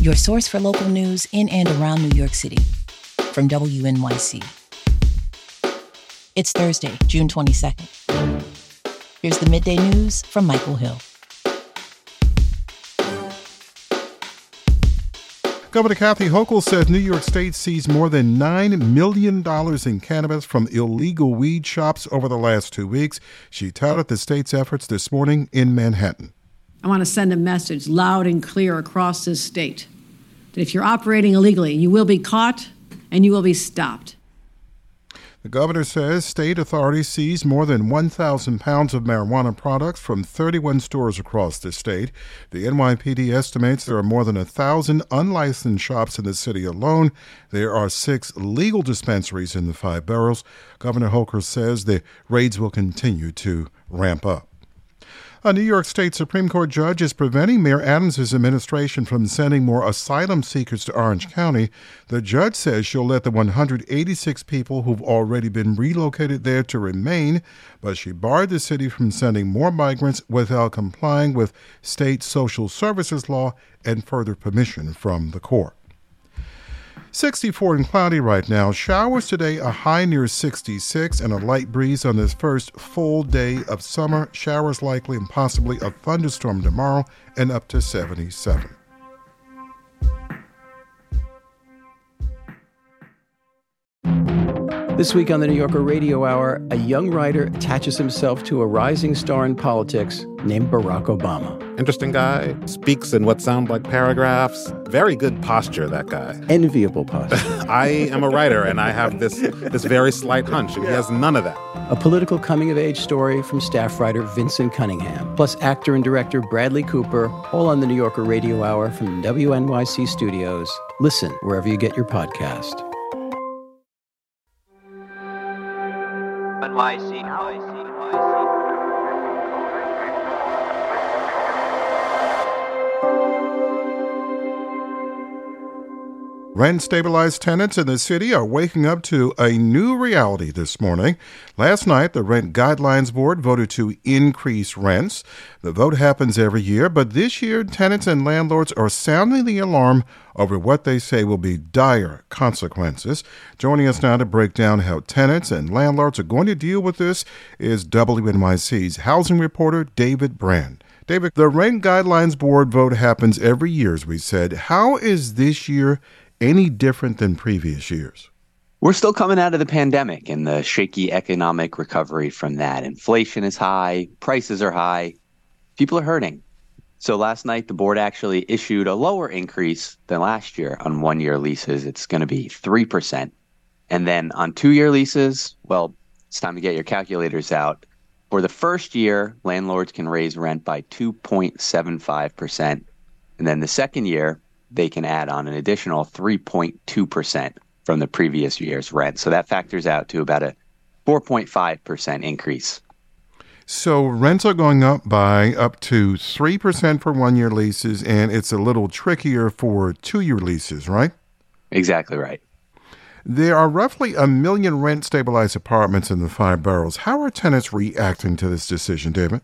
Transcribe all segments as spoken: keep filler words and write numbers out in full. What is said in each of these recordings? your source for local news in and around New York City, from W N Y C. It's Thursday, June twenty-second. Here's the midday news from Michael Hill. Governor Kathy Hochul says New York State seized more than nine million dollars in cannabis from illegal weed shops over the last two weeks. She touted the state's efforts this morning in Manhattan. I want to send a message loud and clear across this state that if you're operating illegally, you will be caught and you will be stopped. The governor says state authorities seized more than one thousand pounds of marijuana products from thirty-one stores across the state. The N Y P D estimates there are more than one thousand unlicensed shops in the city alone. There are six legal dispensaries in the five boroughs. Governor Hochul says the raids will continue to ramp up. A New York State Supreme Court judge is preventing Mayor Adams' administration from sending more asylum seekers to Orange County. The judge says she'll let the one hundred eighty-six people who've already been relocated there to remain, but she barred the city from sending more migrants without complying with state social services law and further permission from the court. sixty-four and cloudy right now. Showers today, a high near sixty-six, and a light breeze on this first full day of summer. Showers likely and possibly a thunderstorm tomorrow and up to seventy-seven. This week on the New Yorker Radio Hour, a young writer attaches himself to a rising star in politics named Barack Obama. Interesting guy, speaks in what sound like paragraphs. Very good posture, that guy. Enviable posture. I am a writer, and I have this, this very slight hunch, and he has none of that. A political coming-of-age story from staff writer Vincent Cunningham, plus actor and director Bradley Cooper, all on the New Yorker Radio Hour from W N Y C Studios. Listen wherever you get your podcast. Rent-stabilized tenants in the city are waking up to a new reality this morning. Last night, the Rent Guidelines Board voted to increase rents. The vote happens every year, but this year, tenants and landlords are sounding the alarm over what they say will be dire consequences. Joining us now to break down how tenants and landlords are going to deal with this is W N Y C's housing reporter, David Brand. David, the Rent Guidelines Board vote happens every year, as we said. How is this year any different than previous years? We're still coming out of the pandemic and the shaky economic recovery from that. Inflation is high, prices are high, people are hurting. So last night, the board actually issued a lower increase than last year on one-year leases. It's going to be three percent. And then on two-year leases, well, it's time to get your calculators out. For the first year, landlords can raise rent by two point seven five percent. And then the second year, they can add on an additional three point two percent from the previous year's rent. So that factors out to about a four point five percent increase. So rents are going up by up to three percent for one-year leases, and it's a little trickier for two-year leases, right? Exactly right. There are roughly a million rent-stabilized apartments in the five boroughs. How are tenants reacting to this decision, David?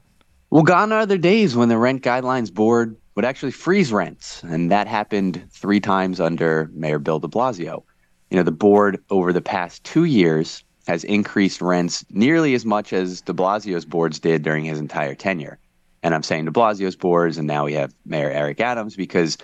Well, gone are the days when the Rent Guidelines Board would actually freeze rents, and that happened three times under Mayor Bill de Blasio. You know, the board over the past two years has increased rents nearly as much as de Blasio's boards did during his entire tenure. And I'm saying de Blasio's boards, and now we have Mayor Eric Adams, because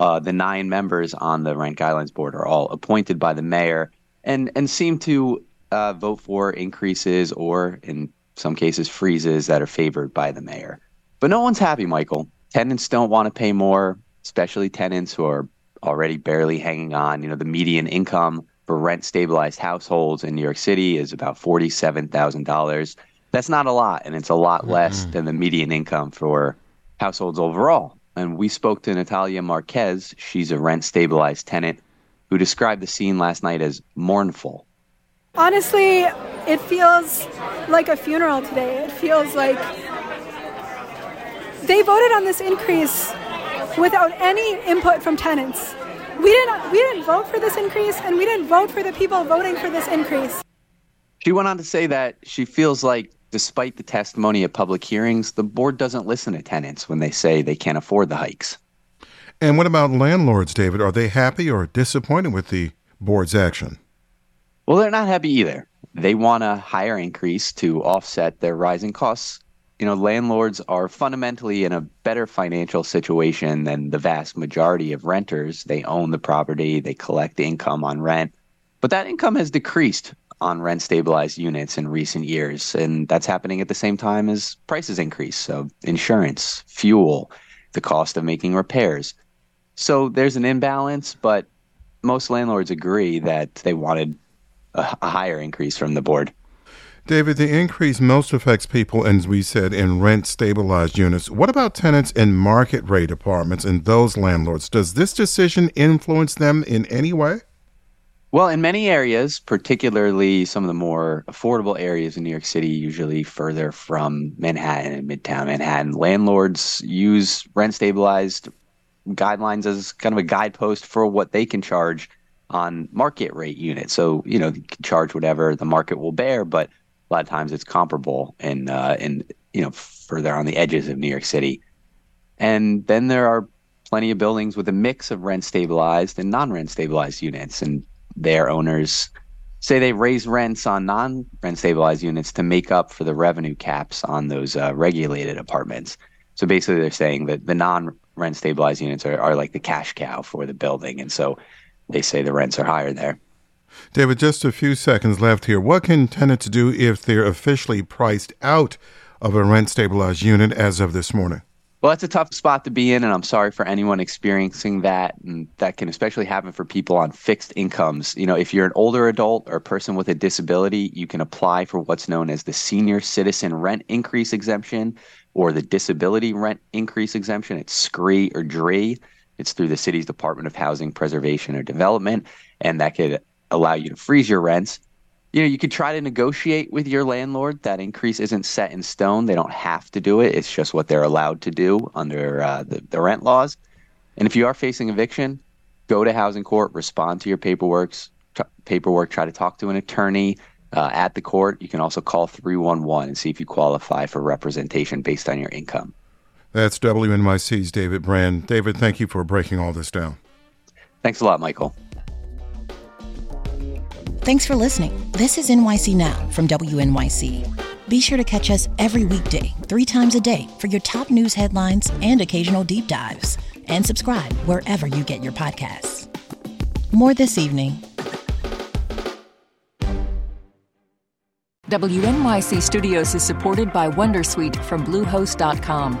Uh, the nine members on the Rent Guidelines Board are all appointed by the mayor and, and seem to uh, vote for increases or, in some cases, freezes that are favored by the mayor. But no one's happy, Michael. Tenants don't want to pay more, especially tenants who are already barely hanging on. You know, the median income for rent-stabilized households in New York City is about forty-seven thousand dollars. That's not a lot, and it's a lot mm-hmm. less than the median income for households overall. And we spoke to Natalia Marquez. She's a rent-stabilized tenant who described the scene last night as mournful. Honestly, it feels like a funeral today. It feels like they voted on this increase without any input from tenants. We didn't, we didn't vote for this increase, and we didn't vote for the people voting for this increase. She went on to say that she feels like, despite the testimony of public hearings, the board doesn't listen to tenants when they say they can't afford the hikes. And what about landlords, David? Are they happy or disappointed with the board's action? Well, they're not happy either. They want a higher increase to offset their rising costs. You know, landlords are fundamentally in a better financial situation than the vast majority of renters. They own the property, they collect the income on rent, but that income has decreased on rent-stabilized units in recent years, and that's happening at the same time as prices increase. So insurance, fuel, the cost of making repairs. So there's an imbalance, but most landlords agree that they wanted a, a higher increase from the board. David, the increase most affects people, as we said, in rent-stabilized units. What about tenants in market-rate apartments and those landlords? Does this decision influence them in any way? Well, in many areas, particularly some of the more affordable areas in New York City, usually further from Manhattan and Midtown Manhattan, landlords use rent-stabilized guidelines as kind of a guidepost for what they can charge on market rate units. So, you know, you can charge whatever the market will bear, but a lot of times it's comparable and, uh, and you know, further on the edges of New York City. And then there are plenty of buildings with a mix of rent-stabilized and non-rent-stabilized units, and their owners say they raise rents on non-rent-stabilized units to make up for the revenue caps on those uh, regulated apartments. So basically they're saying that the non-rent-stabilized units are, are like the cash cow for the building, and so they say the rents are higher there. David, just a few seconds left here. What can tenants do if they're officially priced out of a rent-stabilized unit as of this morning? Well, that's a tough spot to be in, and I'm sorry for anyone experiencing that. And that can especially happen for people on fixed incomes. You know, if you're an older adult or a person with a disability, you can apply for what's known as the Senior Citizen Rent Increase Exemption or the Disability Rent Increase Exemption. It's S C R E or D R E. It's through the city's Department of Housing Preservation or Development, and that could allow you to freeze your rents. You know, you could try to negotiate with your landlord. That increase isn't set in stone. They don't have to do it. It's just what they're allowed to do under uh, the, the rent laws. And if you are facing eviction, go to housing court, respond to your paperwork, t- paperwork, try to talk to an attorney uh, at the court. You can also call three one one and see if you qualify for representation based on your income. That's W N Y C's David Brand. David, thank you for breaking all this down. Thanks a lot, Michael. Thanks for listening. This is N Y C Now from W N Y C. Be sure to catch us every weekday, three times a day, for your top news headlines and occasional deep dives. And subscribe wherever you get your podcasts. More this evening. W N Y C Studios is supported by Wondersuite from Bluehost dot com.